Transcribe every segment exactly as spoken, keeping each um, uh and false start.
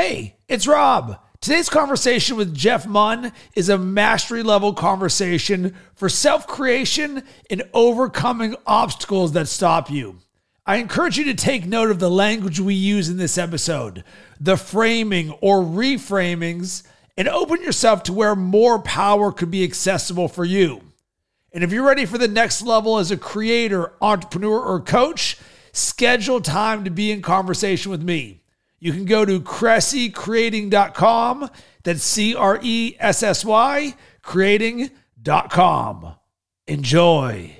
Hey, it's Rob. Today's conversation with Jeff Munn is a mastery-level conversation for self-creation and overcoming obstacles that stop you. I encourage you to take note of the language we use in this episode, the framing or reframings, and open yourself to where more power could be accessible for you. And if you're ready for the next level as a creator, entrepreneur, or coach, schedule time to be in conversation with me. You can go to Cressy Creating dot com. That's C R E S S Y, creating dot com. Enjoy.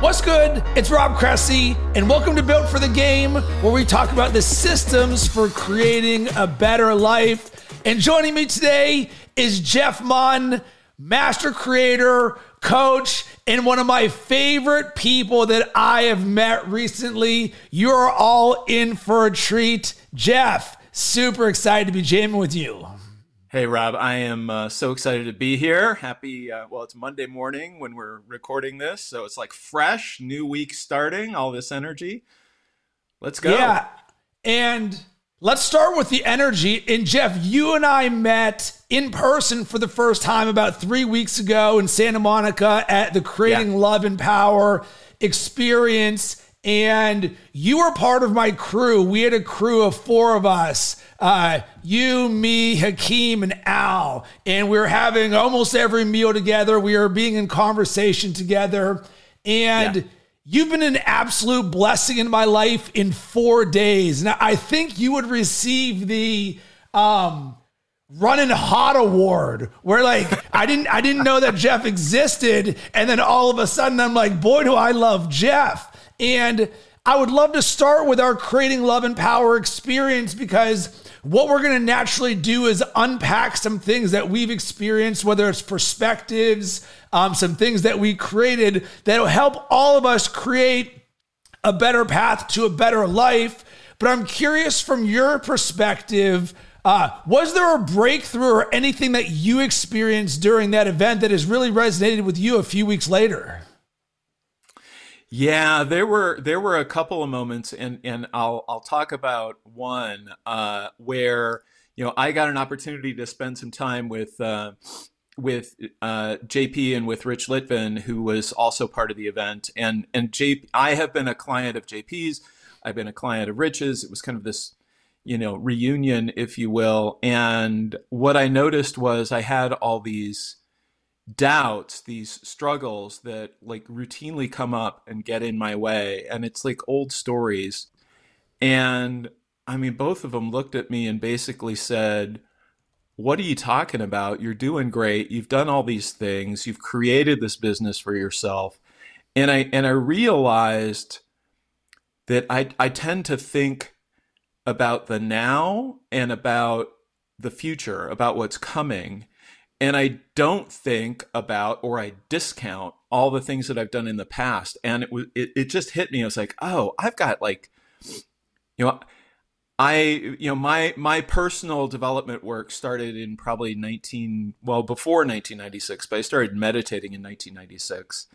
What's good? It's Rob Cressy, and welcome to Built For The Game, where we talk about the systems for creating a better life. And joining me today is Jeff Munn, master creator, coach, and one of my favorite people that I have met recently. You're all in for a treat. Jeff, super excited to be jamming with you. Hey, Rob, I am uh, so excited to be here. Happy, uh, well, it's Monday morning when we're recording this, so it's like fresh, new week starting, all this energy. Let's go. Yeah, and let's start with the energy. And Jeff, you and I met in person for the first time about three weeks ago in Santa Monica at the Creating yeah. Love and Power experience. And you were part of my crew. We had a crew of four of us, uh, you, me, Hakeem, and Al. And we were having almost every meal together. We were being in conversation together. And yeah. You've been an absolute blessing in my life in four days. Now, I think you would receive the um, running hot award, where like, I didn't, I didn't know that Jeff existed. And then all of a sudden I'm like, boy, do I love Jeff. And I would love to start with our Creating Love and Power experience, because what we're going to naturally do is unpack some things that we've experienced, whether it's perspectives, um, some things that we created that'll help all of us create a better path to a better life. But I'm curious from your perspective, uh, was there a breakthrough or anything that you experienced during that event that has really resonated with you a few weeks later? Yeah, there were there were a couple of moments, and and I'll I'll talk about one uh, where you know I got an opportunity to spend some time with uh, with uh, J P and with Rich Litvin, who was also part of the event, and and J P, I have been a client of J P's, I've been a client of Rich's. It was kind of this you know reunion, if you will, and what I noticed was I had all these doubts, these struggles that like routinely come up and get in my way. And it's like old stories. And I mean, both of them looked at me and basically said, what are you talking about? You're doing great. You've done all these things. You've created this business for yourself. And I, and I realized that I, I tend to think about the now and about the future, about what's coming. And I don't think about, or I discount all the things that I've done in the past. And it was, it, it just hit me. I was like, oh, I've got like, you know, I, you know, my, my personal development work started in probably nineteen, well, before nineteen ninety-six, but I started meditating in nineteen ninety-six.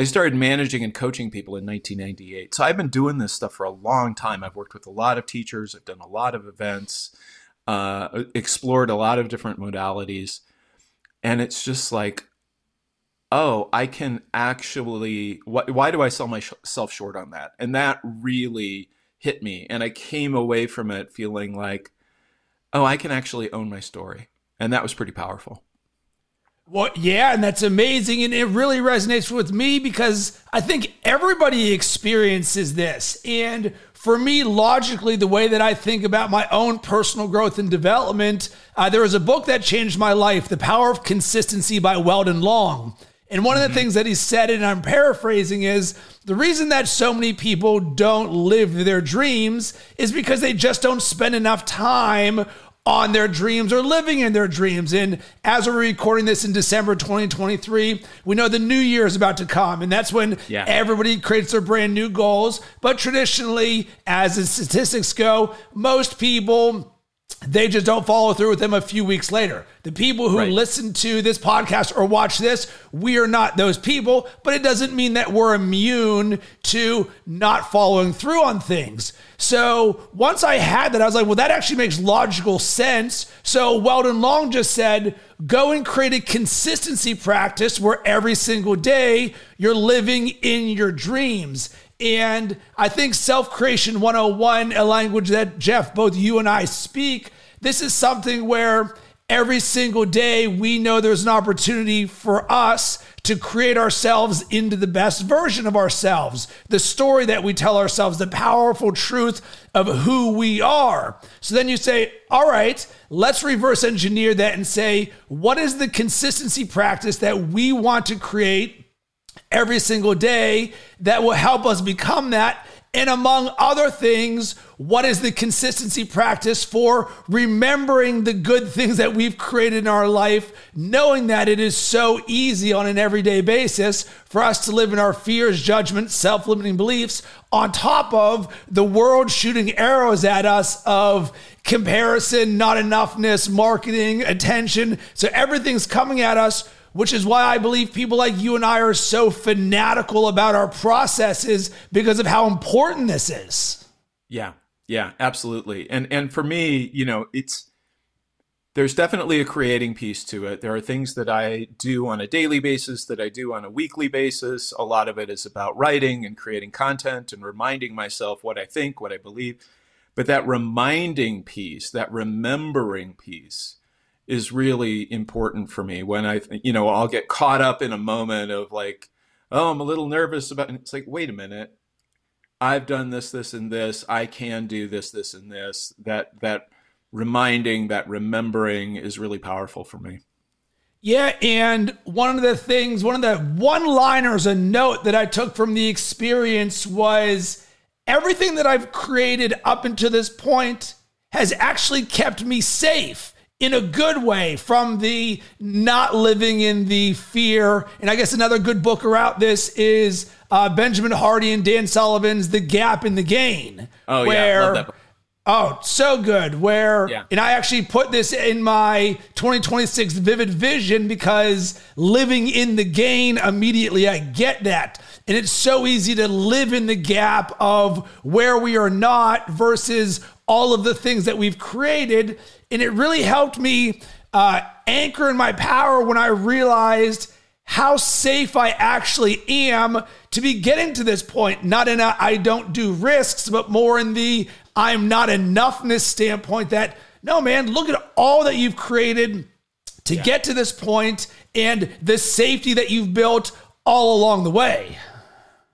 I started managing and coaching people in nineteen ninety-eight. So I've been doing this stuff for a long time. I've worked with a lot of teachers. I've done a lot of events, uh, explored a lot of different modalities. And it's just like, oh, I can actually, wh- why do I sell myself short on that? And that really hit me. And I came away from it feeling like, oh, I can actually own my story. And that was pretty powerful. Well, yeah, and that's amazing. And it really resonates with me because I think everybody experiences this. And for me, logically, the way that I think about my own personal growth and development, uh, there was a book that changed my life, The Power of Consistency by Weldon Long. And one of the mm-hmm. things that he said, and I'm paraphrasing, is the reason that so many people don't live their dreams is because they just don't spend enough time on their dreams or living in their dreams. And as we're recording this in December twenty twenty-three, we know the new year is about to come. And that's when yeah. everybody creates their brand new goals. But traditionally, as the statistics go, most people They just don't follow through with them a few weeks later. The people who right. listen to this podcast or watch this, we are not those people, but it doesn't mean that we're immune to not following through on things. So once I had that, I was like, well, that actually makes logical sense. So Weldon Long just said, go and create a consistency practice where every single day you're living in your dreams. And I think Self-Creation one oh one, a language that Jeff, both you and I speak, this is something where every single day we know there's an opportunity for us to create ourselves into the best version of ourselves, the story that we tell ourselves, the powerful truth of who we are. So then you say, all right, let's reverse engineer that and say, what is the consistency practice that we want to create every single day that will help us become that? And among other things, what is the consistency practice for remembering the good things that we've created in our life, knowing that it is so easy on an everyday basis for us to live in our fears, judgments, self-limiting beliefs, on top of the world shooting arrows at us of comparison, not enoughness, marketing, attention. So everything's coming at us, which is why I believe people like you and I are so fanatical about our processes because of how important this is. Yeah, yeah, absolutely. And and for me, you know, it's there's definitely a creating piece to it. There are things that I do on a daily basis, that I do on a weekly basis. A lot of it is about writing and creating content and reminding myself what I think, what I believe. But that reminding piece, that remembering piece, is really important for me. When I, you know, I'll get caught up in a moment of like, oh, I'm a little nervous about, and it's like, wait a minute, I've done this, this, and this, I can do this, this, and this. That, that reminding, that remembering is really powerful for me. Yeah. And one of the things, one of the one-liners, a note that I took from the experience was everything that I've created up until this point has actually kept me safe in a good way from the not living in the fear. And I guess another good book around this is uh, Benjamin Hardy and Dan Sullivan's The Gap and the Gain. Oh, where, yeah, I love that book. Oh, so good. Where, yeah. And I actually put this in my twenty twenty-six Vivid Vision because living in the gain, immediately I get that. And it's so easy to live in the gap of where we are not versus all of the things that we've created. And it really helped me uh, anchor in my power when I realized how safe I actually am to be getting to this point, not in a I don't do risks, but more in the I'm not enoughness standpoint that, no, man, look at all that you've created to yeah. get to this point and the safety that you've built all along the way.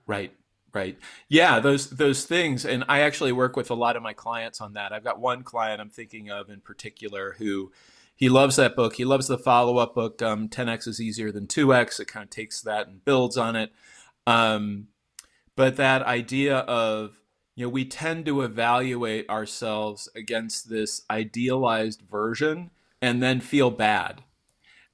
Right. Right. Yeah, those those things. And I actually work with a lot of my clients on that. I've got one client I'm thinking of in particular who he loves that book. He loves the follow-up book, um, ten X is Easier Than two X. It kind of takes that and builds on it. Um, but that idea of, you know, we tend to evaluate ourselves against this idealized version and then feel bad.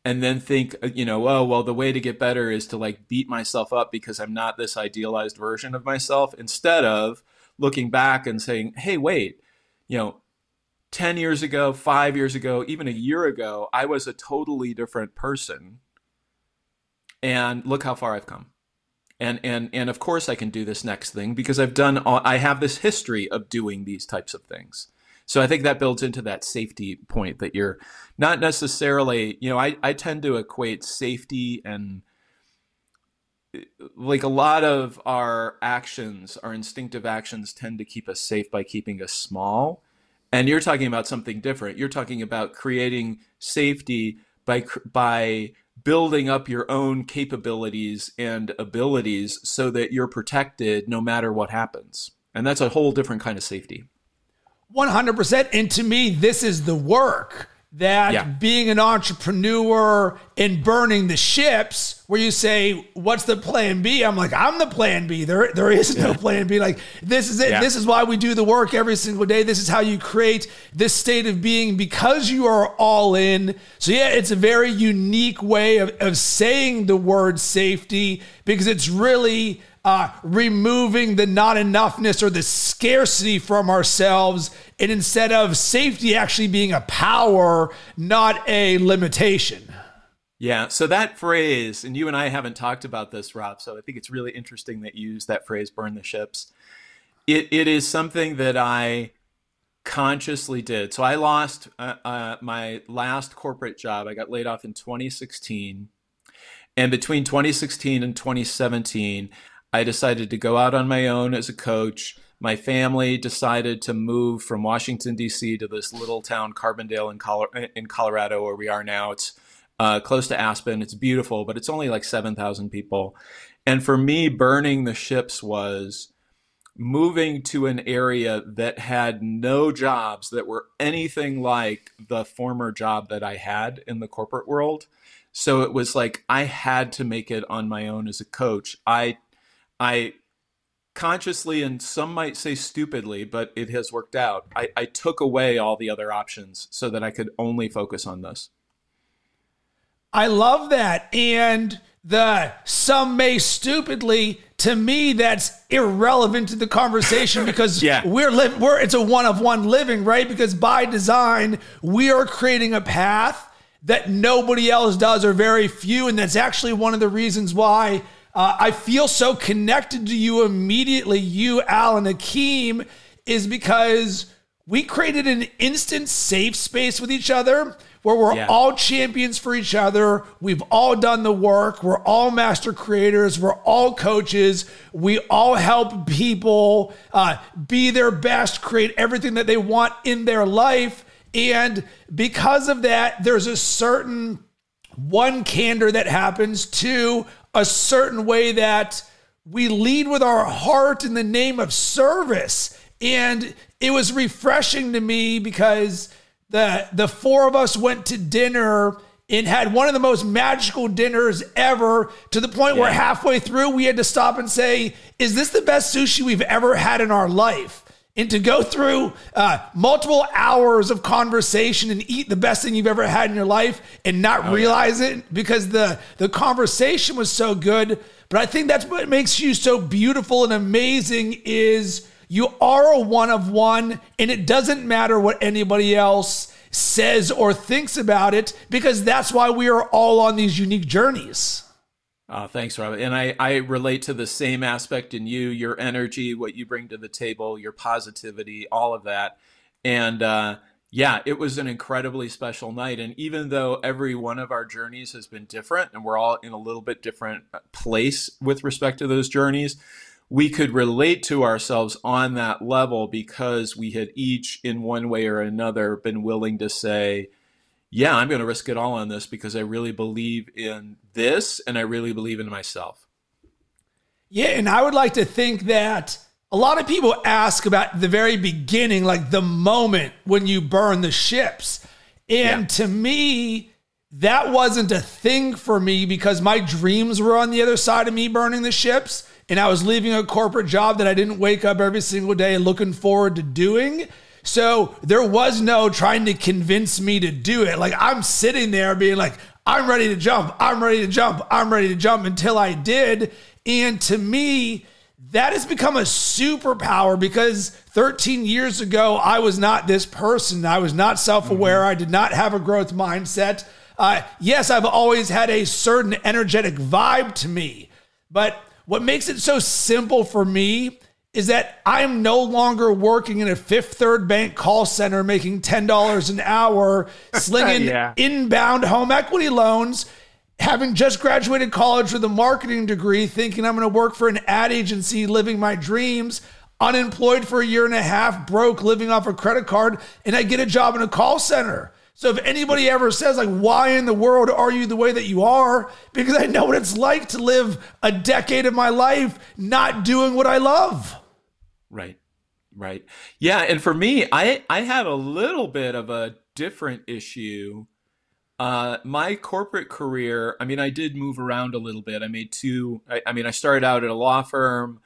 And then think, you know, oh, well, the way to get better is to like beat myself up because I'm not this idealized version of myself, instead of looking back and saying, hey, wait, you know, ten years ago, five years ago, even a year ago, I was a totally different person. And look how far I've come. And, and, and of course I can do this next thing because I've done, all, I have this history of doing these types of things. So I think that builds into that safety point that you're not necessarily, you know, I, I tend to equate safety and like a lot of our actions, our instinctive actions tend to keep us safe by keeping us small. And you're talking about something different. You're talking about creating safety by, by building up your own capabilities and abilities so that you're protected no matter what happens. And that's a whole different kind of safety. one hundred percent. And to me, this is the work that yeah. being an entrepreneur and burning the ships, where you say, what's the plan B? I'm like, I'm the plan B. There, there is no plan B. Like, this is it. Yeah. This is why we do the work every single day. This is how you create this state of being because you are all in. So yeah, it's a very unique way of, of saying the word safety because it's really Uh, removing the not enoughness or the scarcity from ourselves And instead of safety actually being a power, not a limitation. Yeah. So that phrase, and you and I haven't talked about this, Rob, so I think it's really interesting that you use that phrase, burn the ships. It It is something that I consciously did. So I lost uh, uh, my last corporate job. I got laid off in twenty sixteen. And between twenty sixteen and twenty seventeen, I decided to go out on my own as a coach. My family decided to move from Washington, D C to this little town, Carbondale in, Col- in Colorado, where we are now. It's uh, close to Aspen. It's beautiful, but it's only like seven thousand people. And for me, burning the ships was moving to an area that had no jobs that were anything like the former job that I had in the corporate world. So it was like I had to make it on my own as a coach. I I consciously, and some might say stupidly, but it has worked out. I, I took away all the other options so that I could only focus on this. I love that. And the some may stupidly, to me, that's irrelevant to the conversation because yeah. we're living, we're, it's a one of one living, right? Because by design, we are creating a path that nobody else does or very few. And that's actually one of the reasons why uh, I feel so connected to you immediately, you, Al, and Hakeem, is because we created an instant safe space with each other where we're yeah. all champions for each other. We've all done the work. We're all master creators. We're all coaches. We all help people uh, be their best, create everything that they want in their life. And because of that, there's a certain one candor that happens to a certain way that we lead with our heart in the name of service. And it was refreshing to me because the, the four of us went to dinner and had one of the most magical dinners ever to the point yeah. where halfway through we had to stop and say, is this the best sushi we've ever had in our life? And to go through uh, multiple hours of conversation and eat the best thing you've ever had in your life and not oh, realize yeah. it because the, the conversation was so good. But I think that's what makes you so beautiful and amazing is you are a one of one, and it doesn't matter what anybody else says or thinks about it because that's why we are all on these unique journeys. Uh, thanks, Rob. And I, I relate to the same aspect in you, your energy, what you bring to the table, your positivity, all of that. And uh, yeah, it was an incredibly special night. And even though every one of our journeys has been different and we're all in a little bit different place with respect to those journeys, we could relate to ourselves on that level because we had each in one way or another been willing to say, yeah, I'm going to risk it all on this because I really believe in this and I really believe in myself. Yeah, and I would like to think that a lot of people ask about the very beginning, like the moment when you burn the ships. And yeah. to me, that wasn't a thing for me because my dreams were on the other side of me burning the ships. And I was leaving a corporate job that I didn't wake up every single day looking forward to doing. So there was no trying to convince me to do it. Like I'm sitting there being like, I'm ready to jump. I'm ready to jump. I'm ready to jump until I did. And to me, that has become a superpower because thirteen years ago, I was not this person. I was not self-aware. Mm-hmm. I did not have a growth mindset. Uh, yes, I've always had a certain energetic vibe to me. But what makes it so simple for me is that I'm no longer working in a Fifth Third Bank call center making ten dollars an hour, slinging yeah. inbound home equity loans, having just graduated college with a marketing degree, thinking I'm going to work for an ad agency, living my dreams, unemployed for a year and a half, broke, living off a credit card, and I get a job in a call center. So if anybody ever says, like, why in the world are you the way that you are? Because I know what it's like to live a decade of my life not doing what I love. Right. Right. Yeah. And for me, I, I had a little bit of a different issue. Uh, my corporate career, I mean, I did move around a little bit. I made two, I, I mean, I started out at a law firm.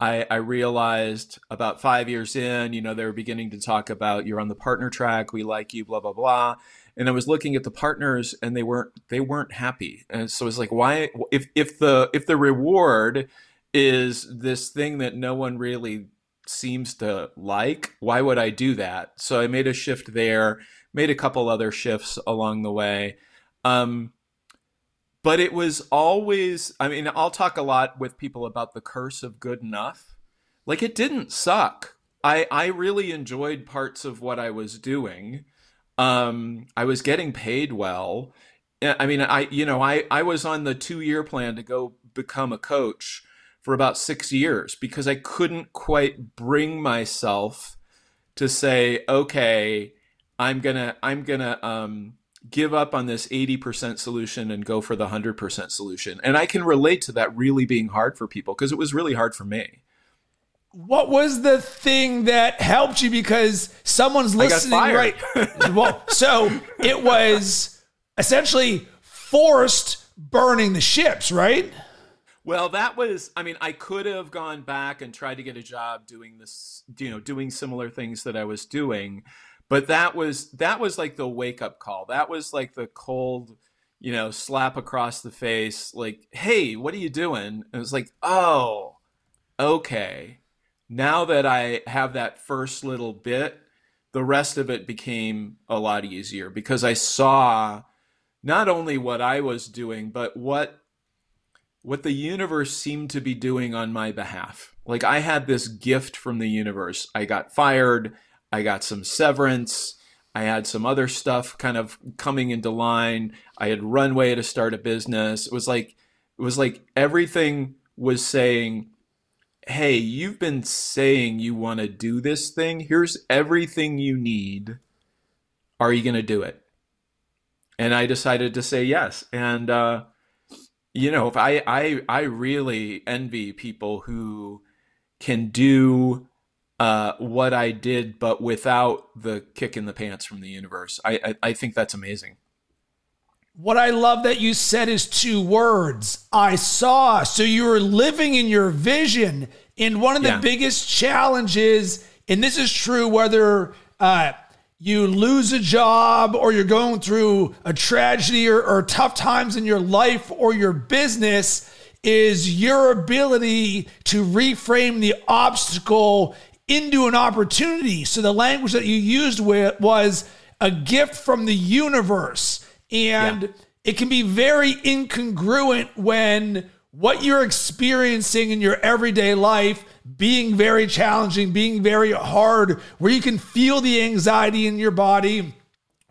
I, I realized about five years in, you know, they were beginning to talk about you're on the partner track. We like you, blah, blah, blah. And I was looking at the partners and they weren't, they weren't happy. And so it's like, why, if, if the, if the reward is this thing that no one really seems to like, why would I do that? So I made a shift there, made a couple other shifts along the way. Um, but it was always, I mean, I'll talk a lot with people about the curse of good enough. Like, it didn't suck. I, I really enjoyed parts of what I was doing. Um, I was getting paid well. I mean, I, you know, I, I was on the two year plan to go become a coach for about six years because I couldn't quite bring myself to say, okay, I'm going to, I'm going to, um, give up on this eighty percent solution and go for the one hundred percent solution. And I can relate to that really being hard for people because it was really hard for me. What was the thing that helped you? Because someone's listening, right? Well, so it was essentially forced burning the ships, right? Well, that was, I mean, I could have gone back and tried to get a job doing this, you know, doing similar things that I was doing. But that was, that was like the wake up call. That was like the cold, you know, slap across the face. Like, hey, what are you doing? And it was like, oh, okay. Now that I have that first little bit, the rest of it became a lot easier because I saw not only what I was doing, but what, what the universe seemed to be doing on my behalf. Like, I had this gift from the universe. I got fired. I got some severance. I had some other stuff kind of coming into line. I had runway to start a business. It was like, it was like everything was saying, hey, you've been saying you want to do this thing. Here's everything you need. Are you going to do it? And I decided to say yes. And, uh, you know, if I, I, I really envy people who can do Uh, what I did, but without the kick in the pants from the universe. I, I I think that's amazing. What I love that you said is two words. I saw. So you were living in your vision. And one of the yeah. biggest challenges, and this is true whether uh, you lose a job or you're going through a tragedy or, or tough times in your life or your business, is your ability to reframe the obstacle into an opportunity. So the language that you used with was a gift from the universe. And yeah. it can be very incongruent when what you're experiencing in your everyday life being very challenging, being very hard, where you can feel the anxiety in your body,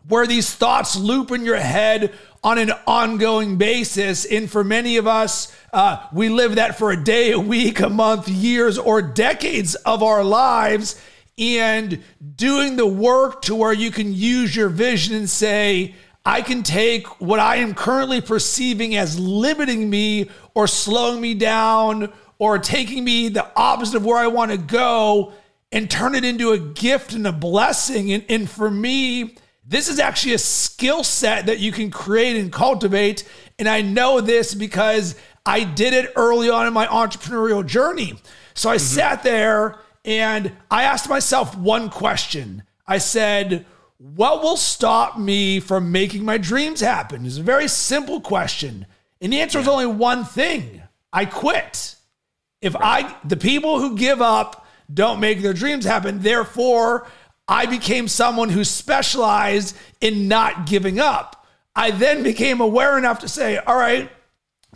where these thoughts loop in your head on an ongoing basis. And for many of us, uh, we live that for a day, a week, a month, years, or decades of our lives. And doing the work to where you can use your vision and say, I can take what I am currently perceiving as limiting me or slowing me down or taking me the opposite of where I want to go and turn it into a gift and a blessing. And, and for me, this is actually a skill set that you can create and cultivate. And I know this because I did it early on in my entrepreneurial journey. So I mm-hmm. sat there and I asked myself one question. I said, what will stop me from making my dreams happen? It's a very simple question. And the answer yeah. is only one thing. I quit. If right. I, the people who give up don't make their dreams happen. Therefore, I became someone who specialized in not giving up. I then became aware enough to say, all right,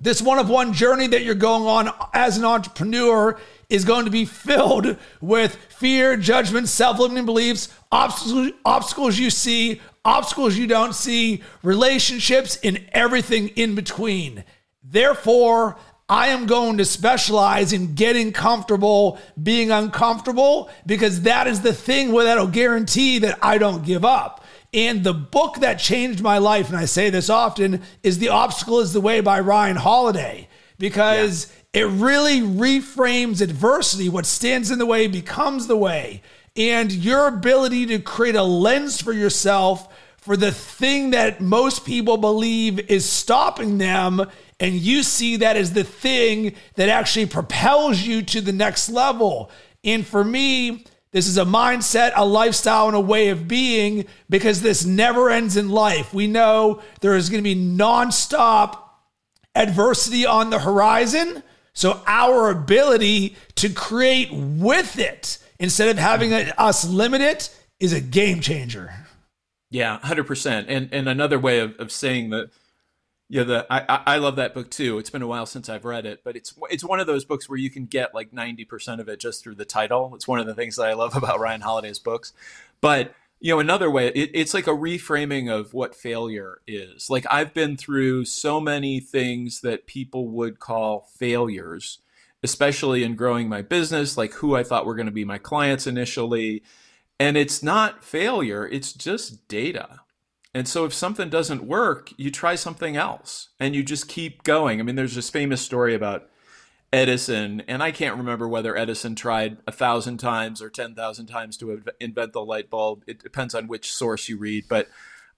this one of one journey that you're going on as an entrepreneur is going to be filled with fear, judgment, self-limiting beliefs, obstacles you see, obstacles you don't see, relationships, and everything in between. Therefore, I am going to specialize in getting comfortable, being uncomfortable, because that is the thing where that'll guarantee that I don't give up. And the book that changed my life, and I say this often, is The Obstacle is the Way by Ryan Holiday, because yeah. it really reframes adversity. What stands in the way becomes the way. And your ability to create a lens for yourself for the thing that most people believe is stopping them, and you see that as the thing that actually propels you to the next level. And for me, this is a mindset, a lifestyle, and a way of being, because this never ends in life. We know there is going to be nonstop adversity on the horizon. So our ability to create with it instead of having a, us limit it, is a game changer. Yeah, one hundred percent. And and another way of, of saying that, yeah, the I I love that book too. It's been a while since I've read it, but it's it's one of those books where you can get like ninety percent of it just through the title. It's one of the things that I love about Ryan Holiday's books. But you know, another way, it, it's like a reframing of what failure is. Like I've been through so many things that people would call failures, especially in growing my business, like who I thought were going to be my clients initially. And it's not failure, it's just data. And so if something doesn't work, you try something else and you just keep going. I mean, there's this famous story about Edison, and I can't remember whether Edison tried a thousand times or ten thousand times to invent the light bulb. It depends on which source you read. But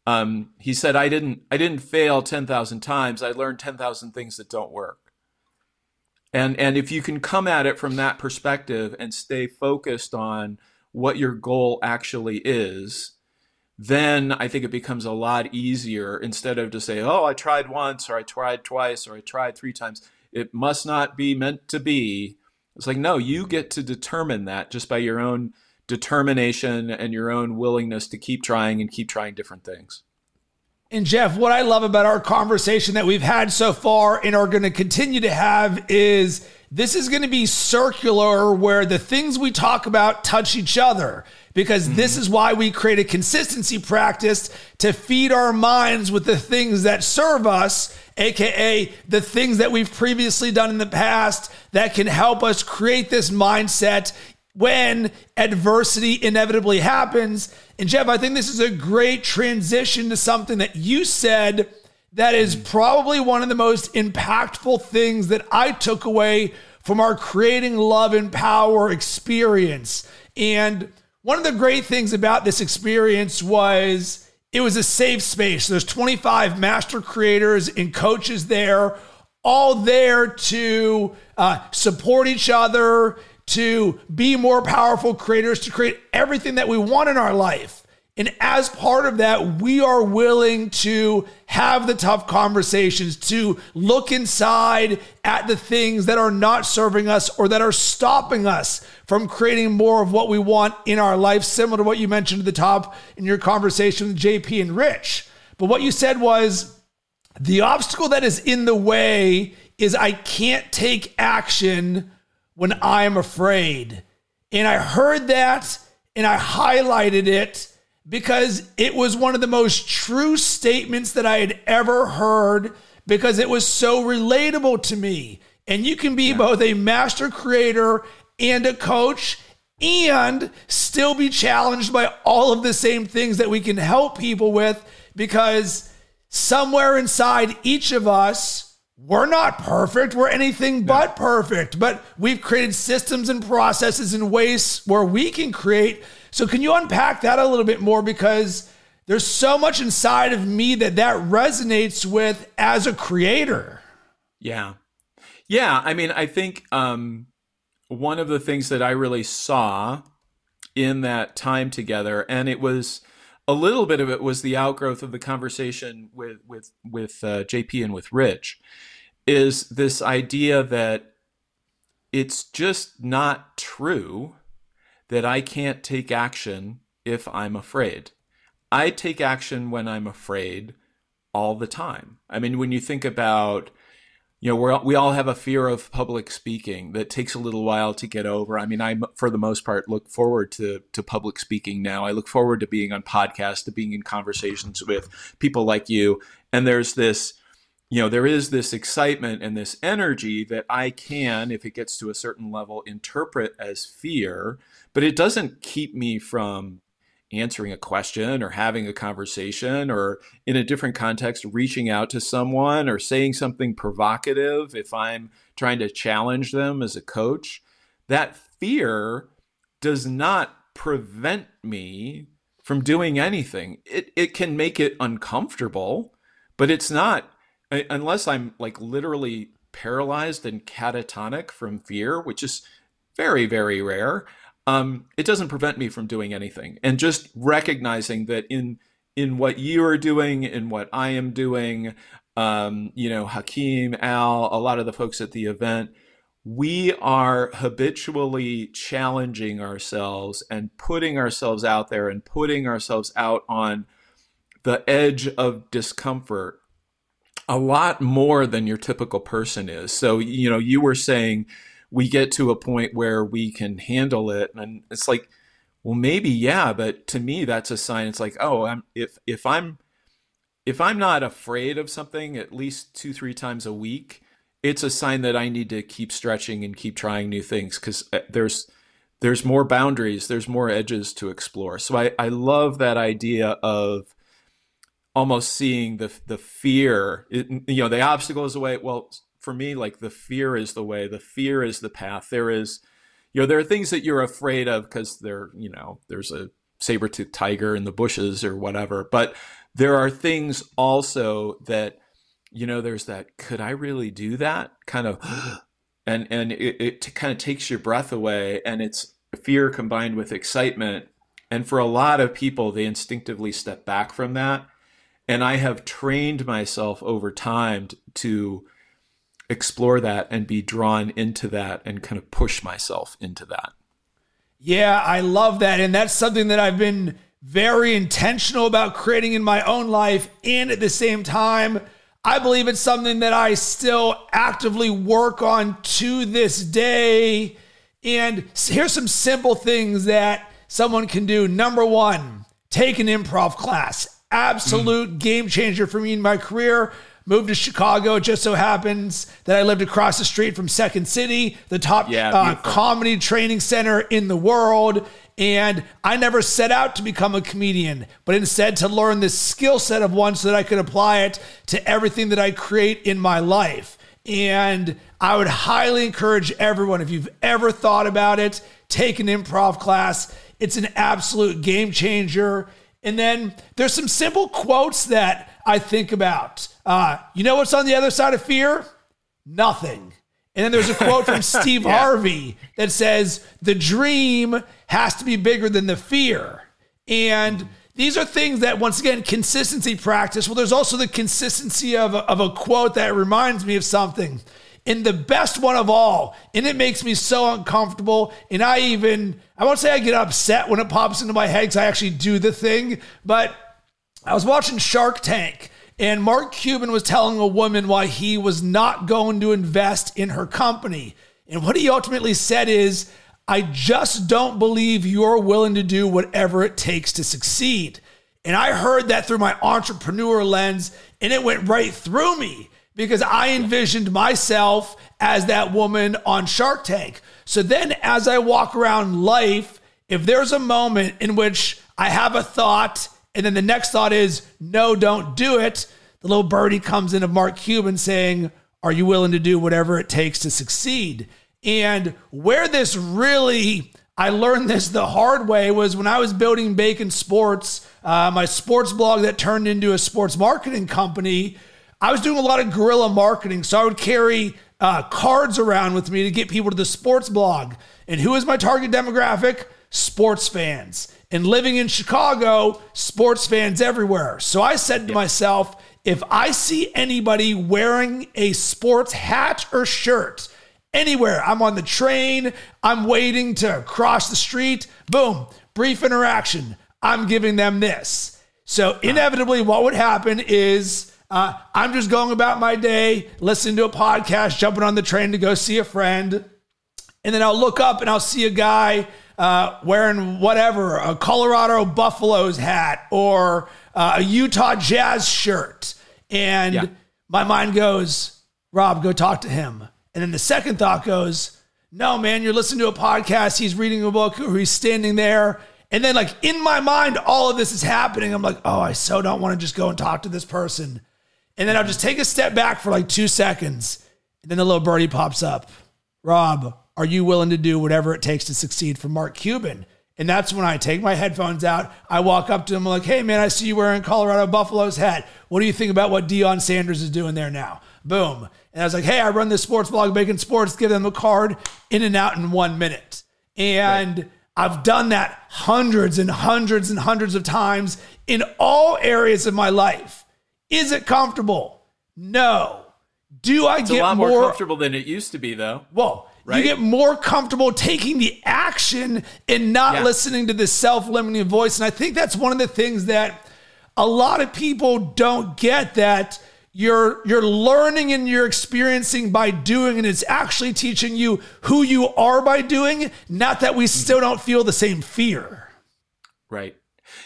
um, he said, I didn't, I didn't fail ten thousand times. I learned ten thousand things that don't work. And and if you can come at it from that perspective and stay focused on what your goal actually is, then I think it becomes a lot easier instead of to say, oh, I tried once or I tried twice or I tried three times. It must not be meant to be. It's like, no, you get to determine that just by your own determination and your own willingness to keep trying and keep trying different things. And Jeff, what I love about our conversation that we've had so far and are going to continue to have is this is going to be circular, where the things we talk about touch each other, because mm-hmm. this is why we create a consistency practice to feed our minds with the things that serve us, A K A the things that we've previously done in the past that can help us create this mindset when adversity inevitably happens. And Jeff, I think this is a great transition to something that you said that is probably one of the most impactful things that I took away from our Creating Love and Power experience. And one of the great things about this experience was it was a safe space. There's twenty-five master creators and coaches there, all there to uh, support each other, to be more powerful creators, to create everything that we want in our life. And as part of that, we are willing to have the tough conversations, to look inside at the things that are not serving us or that are stopping us from creating more of what we want in our life, similar to what you mentioned at the top in your conversation with J P and Rich. But what you said was, the obstacle that is in the way is I can't take action when I'm afraid. And I heard that and I highlighted it, because it was one of the most true statements that I had ever heard, because it was so relatable to me. And you can be yeah. both a master creator and a coach and still be challenged by all of the same things that we can help people with, because somewhere inside each of us, we're not perfect. We're anything no. but perfect. But we've created systems and processes and ways where we can create. So can you unpack that a little bit more? Because there's so much inside of me that that resonates with as a creator. Yeah. Yeah. I mean, I think um, one of the things that I really saw in that time together, and it was a little bit of it was the outgrowth of the conversation with, with, with uh, J P and with Rich, is this idea that it's just not true that I can't take action if I'm afraid. I take action when I'm afraid all the time. I mean, when you think about, you know, we're, we all have a fear of public speaking that takes a little while to get over. I mean, I, for the most part, look forward to, to public speaking now. I look forward to being on podcasts, to being in conversations with people like you. And there's this, you know, there is this excitement and this energy that I can, if it gets to a certain level, interpret as fear, but it doesn't keep me from answering a question or having a conversation or, in a different context, reaching out to someone or saying something provocative if I'm trying to challenge them as a coach. That fear does not prevent me from doing anything. It it can make it uncomfortable, but it's not. Unless I'm like literally paralyzed and catatonic from fear, which is very, very rare, um, it doesn't prevent me from doing anything. And just recognizing that in in what you are doing, in what I am doing, um, you know, Hakeem, Al, a lot of the folks at the event, we are habitually challenging ourselves and putting ourselves out there and putting ourselves out on the edge of discomfort a lot more than your typical person is. So, you know, you were saying we get to a point where we can handle it. And it's like, well, maybe, yeah, but to me, that's a sign. It's like, oh, I'm, if, if I'm, if I'm not afraid of something at least two, three times a week, it's a sign that I need to keep stretching and keep trying new things, because there's, there's more boundaries, there's more edges to explore. So I, I love that idea of almost seeing the, the fear, it, you know, the obstacle is the way. Well, for me, like the fear is the way, the fear is the path. There is, you know, there are things that you're afraid of because there, you know, there's a saber-toothed tiger in the bushes or whatever, but there are things also that, you know, there's that, could I really do that kind of, and, and it, it kind of takes your breath away, and it's fear combined with excitement. And for a lot of people, they instinctively step back from that. And I have trained myself over time to explore that and be drawn into that and kind of push myself into that. Yeah, I love that. And that's something that I've been very intentional about creating in my own life. And at the same time, I believe it's something that I still actively work on to this day. And here's some simple things that someone can do. Number one, take an improv class. Absolute mm. game changer for me in my career. Moved to Chicago. It just so happens that I lived across the street from Second City, the top yeah, uh, comedy training center in the world. And I never set out to become a comedian, but instead to learn this skill set of one so that I could apply it to everything that I create in my life. And I would highly encourage everyone, if you've ever thought about it, take an improv class. It's an absolute game changer. And then there's some simple quotes that I think about. Uh, you know what's on the other side of fear? Nothing. And then there's a quote from Steve yeah. Harvey that says, the dream has to be bigger than the fear. And these are things that, once again, consistency practice. Well, there's also the consistency of a, of a quote that reminds me of something. And the best one of all, and it makes me so uncomfortable, and I even, I won't say I get upset when it pops into my head because I actually do the thing, but I was watching Shark Tank. And Mark Cuban was telling a woman why he was not going to invest in her company. And what he ultimately said is, I just don't believe you're willing to do whatever it takes to succeed. And I heard that through my entrepreneur lens, and it went right through me because I envisioned myself as that woman on Shark Tank. So then as I walk around life, if there's a moment in which I have a thought, and then the next thought is, no, don't do it, the little birdie comes in of Mark Cuban saying, are you willing to do whatever it takes to succeed? And where this really, I learned this the hard way, was when I was building Bacon Sports, uh, my sports blog that turned into a sports marketing company. I was doing a lot of guerrilla marketing. So I would carry uh, cards around with me to get people to the sports blog. And who is my target demographic? Sports fans. And living in Chicago, sports fans everywhere. So I said to yep. myself, if I see anybody wearing a sports hat or shirt anywhere, I'm on the train, I'm waiting to cross the street, boom, brief interaction, I'm giving them this. So inevitably what would happen is uh, I'm just going about my day, listening to a podcast, jumping on the train to go see a friend. And then I'll look up and I'll see a guy Uh, wearing whatever, a Colorado Buffaloes hat or uh, a Utah Jazz shirt. And yeah. my mind goes, Rob, go talk to him. And then the second thought goes, no, man, you're listening to a podcast. He's reading a book or he's standing there. And then, like, in my mind, all of this is happening. I'm like, oh, I so don't want to just go and talk to this person. And then I'll just take a step back for like two seconds. And then the little birdie pops up. Rob, are you willing to do whatever it takes to succeed, from Mark Cuban? And that's when I take my headphones out. I walk up to him like, hey, man, I see you wearing Colorado Buffalo's hat. What do you think about what Deion Sanders is doing there now? Boom. And I was like, hey, I run this sports blog, Bacon Sports. Give them a card, in and out in one minute. And right. I've done that hundreds and hundreds and hundreds of times in all areas of my life. Is it comfortable? No. Do I it's get more... It's a lot more, more comfortable than it used to be, though. Well, Right? You get more comfortable taking the action and not yeah. listening to this self-limiting voice. And I think that's one of the things that a lot of people don't get, that you're you're learning and you're experiencing by doing, and it's actually teaching you who you are by doing, not that we still don't feel the same fear. Right.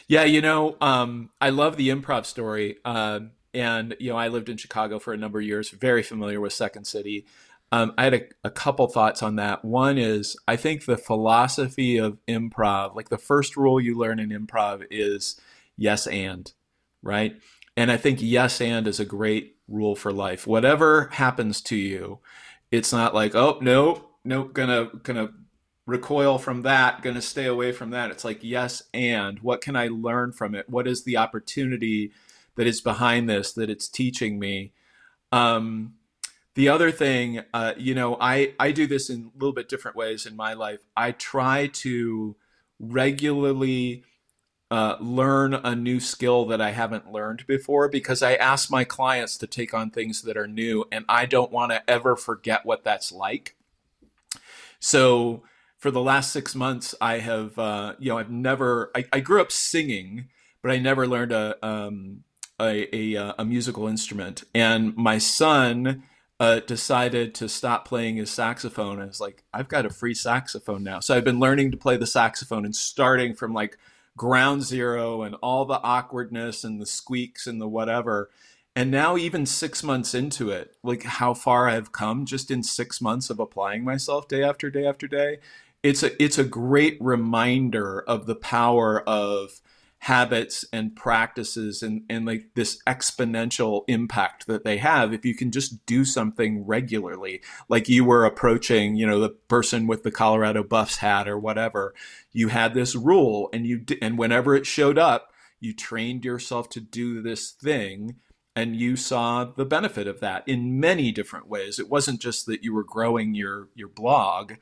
Yeah, you know, um, I love the improv story. Um, and, you know, I lived in Chicago for a number of years, very familiar with Second City. Um, I had a, a couple thoughts on that. One is, I think the philosophy of improv, like the first rule you learn in improv is yes and, right? And I think yes and is a great rule for life. Whatever happens to you, it's not like, oh, no, no, gonna gonna recoil from that, gonna stay away from that. It's like, yes and, what can I learn from it? What is the opportunity that is behind this, that it's teaching me? Um The other thing, uh, you know, I, I do this in a little bit different ways in my life. I try to regularly uh, learn a new skill that I haven't learned before, because I ask my clients to take on things that are new, and I don't want to ever forget what that's like. So for the last six months, I have, uh, you know, I've never, I, I grew up singing, but I never learned a, um, a, a, a musical instrument. And my son Uh, decided to stop playing his saxophone. I was like, I've got a free saxophone now. So I've been learning to play the saxophone and starting from like ground zero and all the awkwardness and the squeaks and the whatever. And now, even six months into it, like how far I've come just in six months of applying myself day after day after day. It's a, it's a great reminder of the power of habits and practices and, and like this exponential impact that they have if you can just do something regularly. Like you were approaching, you know, the person with the Colorado Buffs hat or whatever. You had this rule, and you and whenever it showed up, you trained yourself to do this thing, and you saw the benefit of that in many different ways. It wasn't just that you were growing your your blog.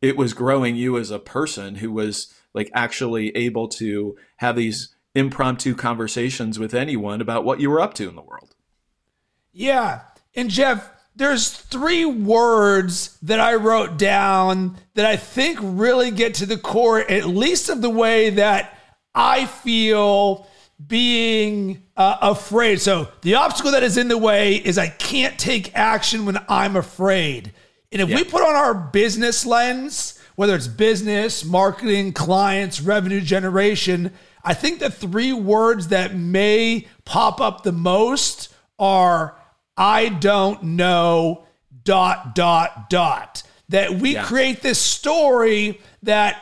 It was growing you as a person who was like actually able to have these impromptu conversations with anyone about what you were up to in the world. Yeah. And Jeff, there's three words that I wrote down that I think really get to the core, at least of the way that I feel being uh, afraid. So the obstacle that is in the way is I can't take action when I'm afraid. And if yeah. we put on our business lens, whether it's business, marketing, clients, revenue generation, I think the three words that may pop up the most are, I don't know, dot, dot, dot. That we yeah. create this story that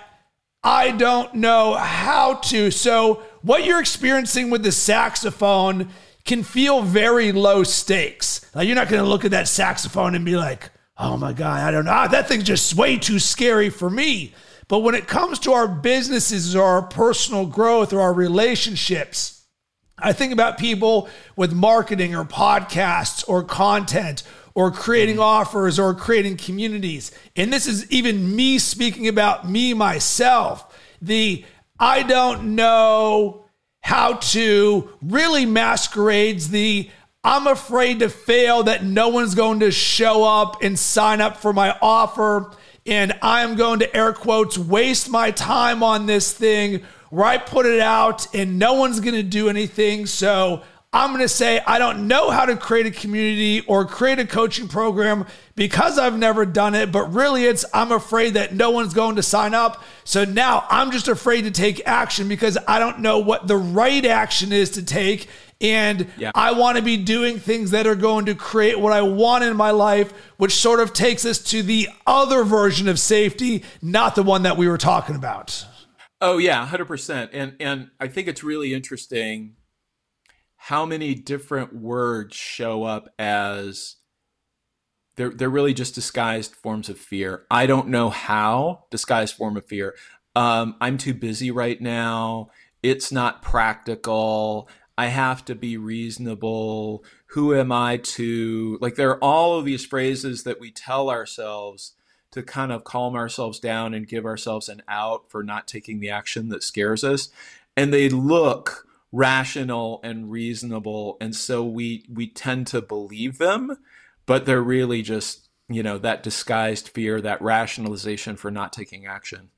I don't know how to. So what you're experiencing with the saxophone can feel very low stakes. Like, you're not going to look at that saxophone and be like, oh my God, I don't know. Ah, that thing's just way too scary for me. But when it comes to our businesses or our personal growth or our relationships, I think about people with marketing or podcasts or content or creating offers or creating communities. And this is even me speaking about me, myself. The I don't know how to really masquerades the I'm afraid to fail, that no one's going to show up and sign up for my offer, and I'm going to, air quotes, waste my time on this thing where I put it out and no one's going to do anything. So I'm going to say, I don't know how to create a community or create a coaching program because I've never done it, but really it's, I'm afraid that no one's going to sign up. So now I'm just afraid to take action because I don't know what the right action is to take. And yeah. I want to be doing things that are going to create what I want in my life, which sort of takes us to the other version of safety, not the one that we were talking about. Oh yeah, one hundred percent. And and I think it's really interesting how many different words show up as they're they're really just disguised forms of fear. I don't know how, disguised form of fear. Um, I'm too busy right now. It's not practical. I have to be reasonable. Who am I to? Like, there are all of these phrases that we tell ourselves to kind of calm ourselves down and give ourselves an out for not taking the action that scares us. And they look rational and reasonable. And so we, we tend to believe them, but they're really just you know, that disguised fear, that rationalization for not taking action.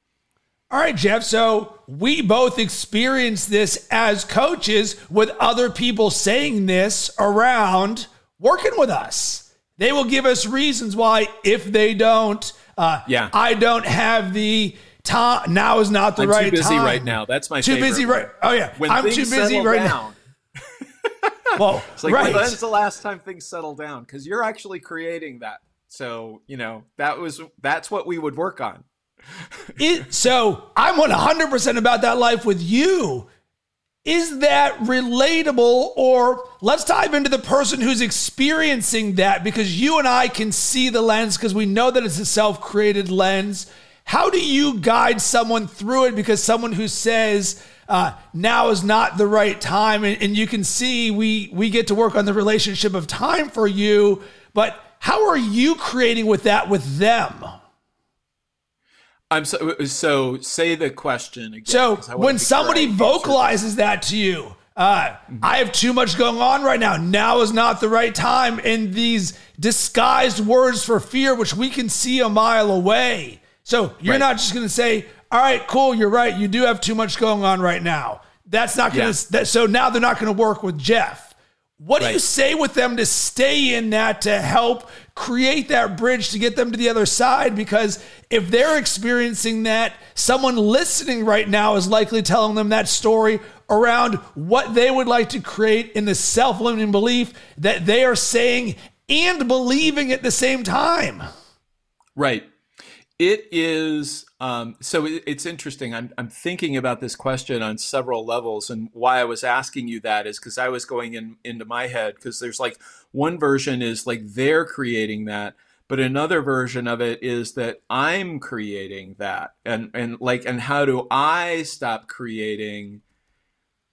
All right, Jeff. So we both experience this as coaches with other people saying this around working with us. They will give us reasons why if they don't, uh, yeah. I don't have the time. Now is not the I'm right time. Too busy time. right now. That's my too favorite. Too busy right Oh, yeah. When I'm too busy right down. now. Well, it's like, right. When's the last time things settle down? Because you're actually creating that. So, you know, that was that's what we would work on. It, so I'm one hundred percent about that life with you. Is that relatable? Or let's dive into the person who's experiencing that, because you and I can see the lens because we know that it's a self-created lens. How do you guide someone through it? Because someone who says uh, now is not the right time, and, and you can see we we get to work on the relationship of time for you, but how are you creating with that with them? I'm so, so say the question again. So when somebody vocalizes answer. that to you, uh, mm-hmm. I have too much going on right now. Now is not the right time. And these disguised words for fear, which we can see a mile away. So you're right. not just going to say, all right, cool. You're right. You do have too much going on right now. That's not going to, yeah. that, so now they're not going to work with Jeff. What right. do you say with them to stay in that, to help create that bridge, to get them to the other side? Because if they're experiencing that, someone listening right now is likely telling them that story around what they would like to create in the self-limiting belief that they are saying and believing at the same time. Right. It is. Um, so it, it's interesting. I'm, I'm thinking about this question on several levels, and why I was asking you that is because I was going in into my head, because there's like one version is like they're creating that, but another version of it is that I'm creating that, and and like and how do I stop creating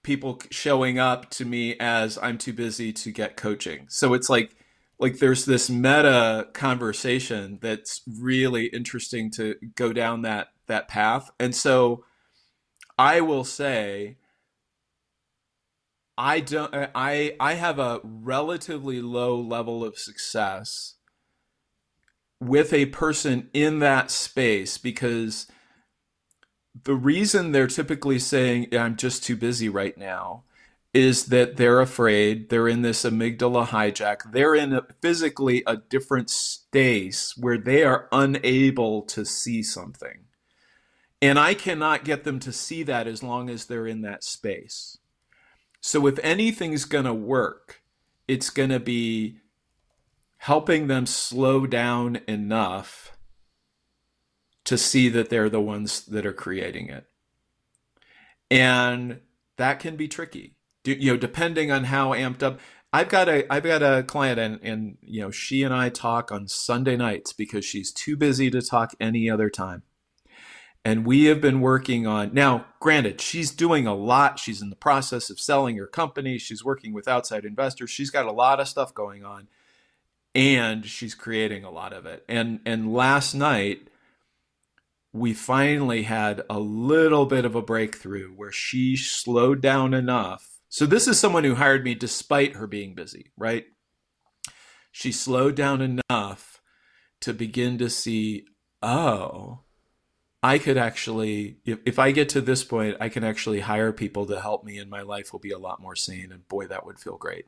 people showing up to me as I'm too busy to get coaching? So it's like. Like there's this meta conversation that's really interesting to go down that that path. And so I will say I don't I I have a relatively low level of success with a person in that space, because the reason they're typically saying I'm just too busy right now is that they're afraid, they're in this amygdala hijack, they're in a, physically a different space where they are unable to see something. And I cannot get them to see that as long as they're in that space. So if anything's gonna work, it's gonna be helping them slow down enough to see that they're the ones that are creating it. And that can be tricky. You know, depending on how amped up, I've got a, I've got a client, and, and, you know, she and I talk on Sunday nights because she's too busy to talk any other time. And we have been working on, now, granted, she's doing a lot. She's in the process of selling her company. She's working with outside investors. She's got a lot of stuff going on, and she's creating a lot of it. And, and last night we finally had a little bit of a breakthrough where she slowed down enough. So this is someone who hired me despite her being busy, right? She slowed down enough to begin to see, oh, I could actually, if, if I get to this point, I can actually hire people to help me and my life will be a lot more sane. And boy, that would feel great.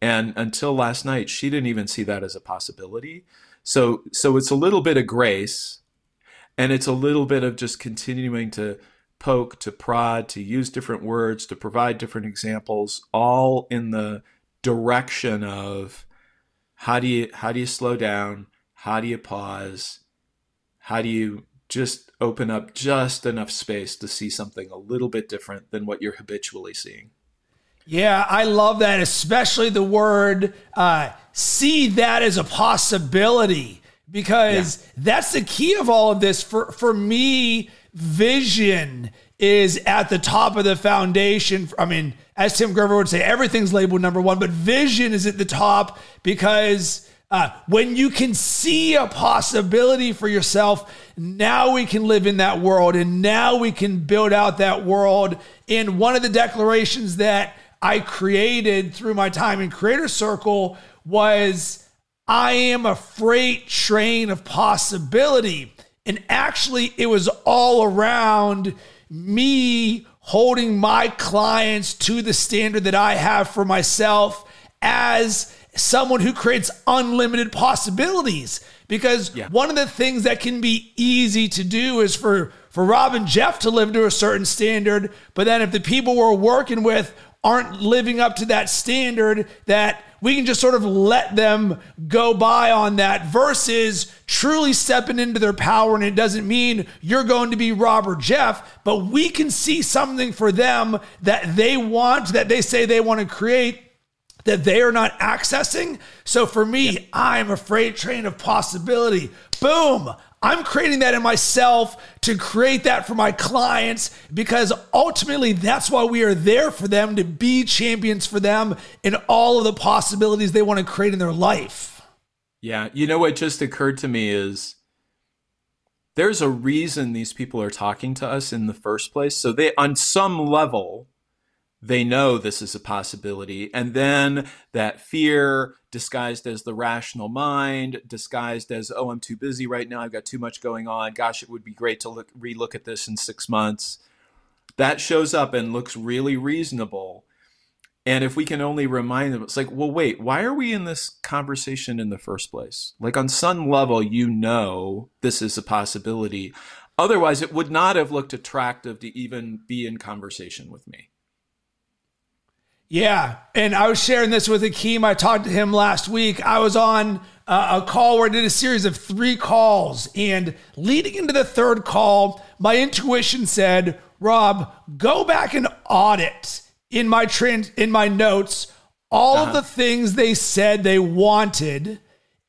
And until last night, she didn't even see that as a possibility. So, so it's a little bit of grace, and it's a little bit of just continuing to poke, to prod, to use different words, to provide different examples, all in the direction of how do you how do you slow down, how do you pause, how do you just open up just enough space to see something a little bit different than what you're habitually seeing. Yeah, I love that, especially the word uh, see that as a possibility, because yeah. that's the key of all of this. For for me, vision is at the top of the foundation. I mean, as Tim Grover would say, everything's labeled number one, but vision is at the top, because uh, when you can see a possibility for yourself, now we can live in that world, and now we can build out that world. And one of the declarations that I created through my time in Creator Circle was, I am a freight train of possibility. And actually, it was all around me holding my clients to the standard that I have for myself as someone who creates unlimited possibilities. Because yeah. one of the things that can be easy to do is for, for Rob and Jeff to live to a certain standard. But then if the people we're working with aren't living up to that standard, that we can just sort of let them go by on that versus truly stepping into their power. And it doesn't mean you're going to be Rob or Jeff, but we can see something for them that they want, that they say they want to create, that they are not accessing. So for me, yeah. I'm a freight train of possibility. Boom. I'm creating that in myself to create that for my clients, because ultimately that's why we are there for them, to be champions for them in all of the possibilities they want to create in their life. Yeah. You know, what just occurred to me is there's a reason these people are talking to us in the first place. So they, on some level, they know this is a possibility. And then that fear disguised as the rational mind, disguised as, oh, I'm too busy right now. I've got too much going on. Gosh, it would be great to look, relook at this in six months. That shows up and looks really reasonable. And if we can only remind them, it's like, well, wait, why are we in this conversation in the first place? Like, on some level, you know, this is a possibility. Otherwise, it would not have looked attractive to even be in conversation with me. Yeah, and I was sharing this with Hakeem. I talked to him last week. I was on a call where I did a series of three calls, and leading into the third call, my intuition said, Rob, go back and audit in my trans- in my notes all uh-huh. of the things they said they wanted,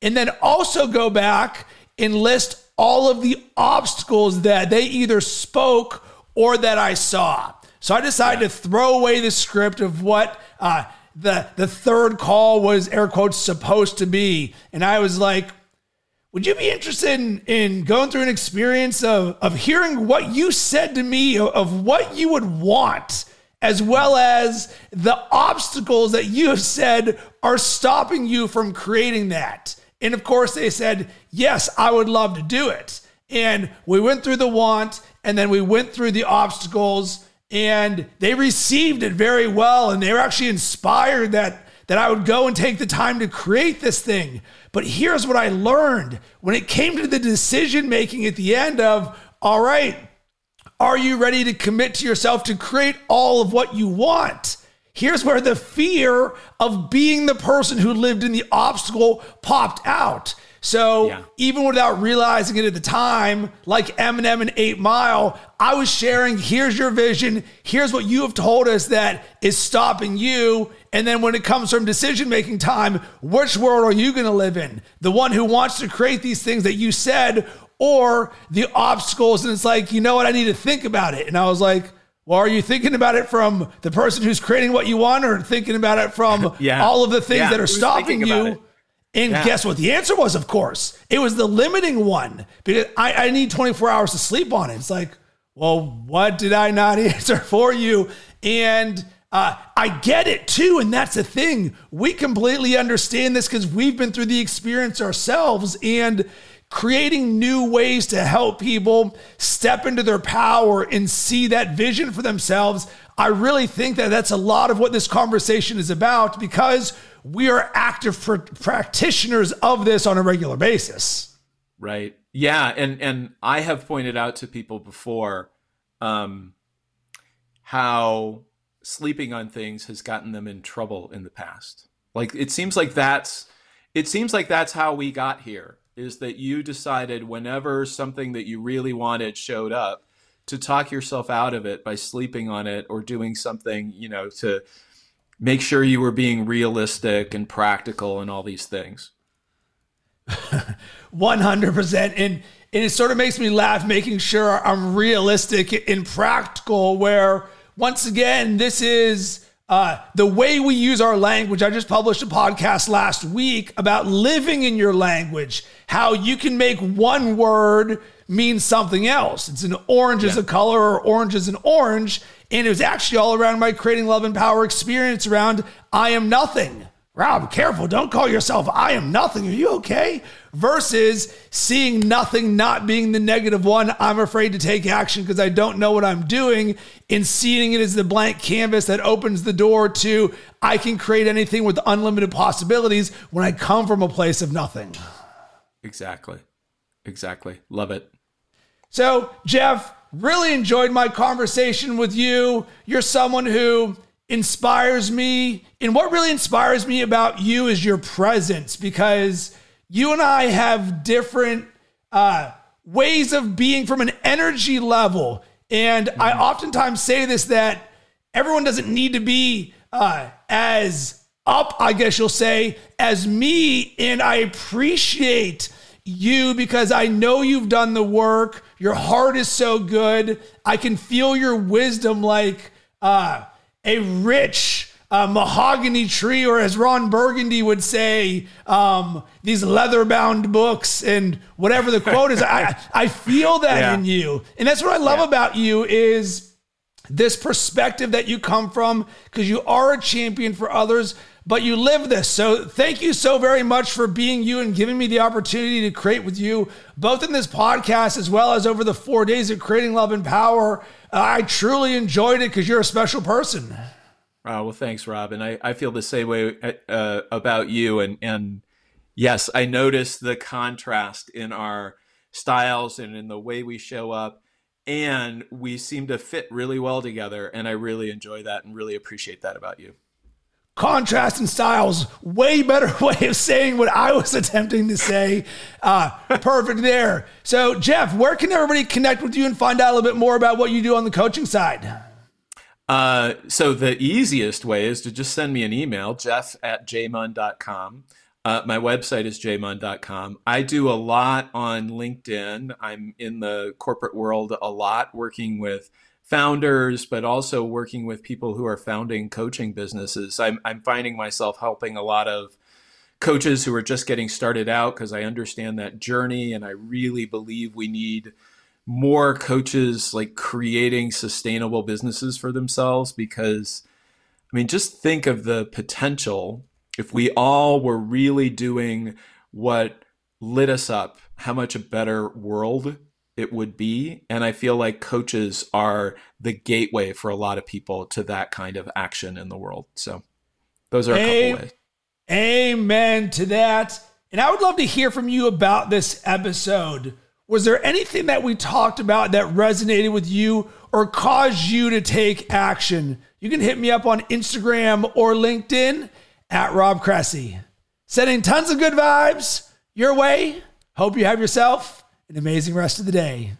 and then also go back and list all of the obstacles that they either spoke or that I saw. So I decided yeah. to throw away the script of what uh, the the third call was, air quotes, supposed to be. And I was like, would you be interested in, in going through an experience of, of hearing what you said to me, of, of what you would want, as well as the obstacles that you have said are stopping you from creating that? And of course they said, yes, I would love to do it. And we went through the want, and then we went through the obstacles, and they received it very well. And they were actually inspired that that I would go and take the time to create this thing. But here's what I learned when it came to the decision-making at the end of, all right, are you ready to commit to yourself to create all of what you want? Here's where the fear of being the person who lived in the obstacle popped out. So yeah. even without realizing it at the time, like Eminem and eight mile, I was sharing, here's your vision. Here's what you have told us that is stopping you. And then when it comes from decision-making time, which world are you going to live in? The one who wants to create these things that you said, or the obstacles? And it's like, you know what? I need to think about it. And I was like, well, are you thinking about it from the person who's creating what you want, or thinking about it from yeah. all of the things yeah. that are stopping you? And yeah. guess what the answer was, of course? It was the limiting one, because I, I need twenty-four hours to sleep on it. It's like, well, what did I not answer for you? And uh, I get it too. And that's the thing. We completely understand this because we've been through the experience ourselves, and creating new ways to help people step into their power and see that vision for themselves. I really think that that's a lot of what this conversation is about, because we are active pr- practitioners of this on a regular basis. Right. Yeah. And, and I have pointed out to people before um, how sleeping on things has gotten them in trouble in the past. Like, it seems like that's, it seems like that's how we got here, is that you decided whenever something that you really wanted showed up to talk yourself out of it by sleeping on it, or doing something, you know, to make sure you were being realistic and practical and all these things. one hundred percent. And, and it sort of makes me laugh, making sure I'm realistic and practical, where once again, this is uh, the way we use our language. I just published a podcast last week about living in your language, how you can make one word mean something else. It's an orange yeah. is a color, or orange is an orange. And it was actually all around my Creating Love and Power experience around I am nothing, Rob, careful, don't call yourself I am nothing. Are you okay? Versus seeing nothing, not being the negative one. I'm afraid to take action because I don't know what I'm doing. And seeing it as the blank canvas that opens the door to I can create anything with unlimited possibilities when I come from a place of nothing. Exactly. Exactly. Love it. So, Jeff, really enjoyed my conversation with you. You're someone who inspires me. And what really inspires me about you is your presence, because you and I have different uh, ways of being from an energy level. And mm-hmm. I oftentimes say this, that everyone doesn't need to be uh, as up, I guess you'll say, as me. And I appreciate you because I know you've done the work. Your heart is so good. I can feel your wisdom like uh, a rich uh, mahogany tree, or as Ron Burgundy would say, um, these leather-bound books and whatever the quote is. I, I feel that yeah. in you. And that's what I love yeah. about you is this perspective that you come from, because you are a champion for others, but you live this. So thank you so very much for being you and giving me the opportunity to create with you, both in this podcast as well as over the four days of Creating Love and Power. Uh, I truly enjoyed it because you're a special person. Oh, well, thanks, Rob. And I, I feel the same way uh, about you. And, and yes, I noticed the contrast in our styles and in the way we show up. And we seem to fit really well together. And I really enjoy that and really appreciate that about you. Contrast and styles, way better way of saying what I was attempting to say. Uh, perfect there. So, Jeff, where can everybody connect with you and find out a little bit more about what you do on the coaching side? Uh, so the easiest way is to just send me an email, jeff at j munn dot com. Uh, my website is j munn dot com. I do a lot on LinkedIn. I'm in the corporate world a lot, working with founders, but also working with people who are founding coaching businesses. I'm, I'm finding myself helping a lot of coaches who are just getting started out because I understand that journey. And I really believe we need more coaches like creating sustainable businesses for themselves, because, I mean, just think of the potential if we all were really doing what lit us up, how much a better world it would be. And I feel like coaches are the gateway for a lot of people to that kind of action in the world. So those are a amen, couple ways. Amen to that. And I would love to hear from you about this episode. Was there anything that we talked about that resonated with you or caused you to take action? You can hit me up on Instagram or LinkedIn at Rob Cressy. Sending tons of good vibes your way. Hope you have yourself an amazing rest of the day.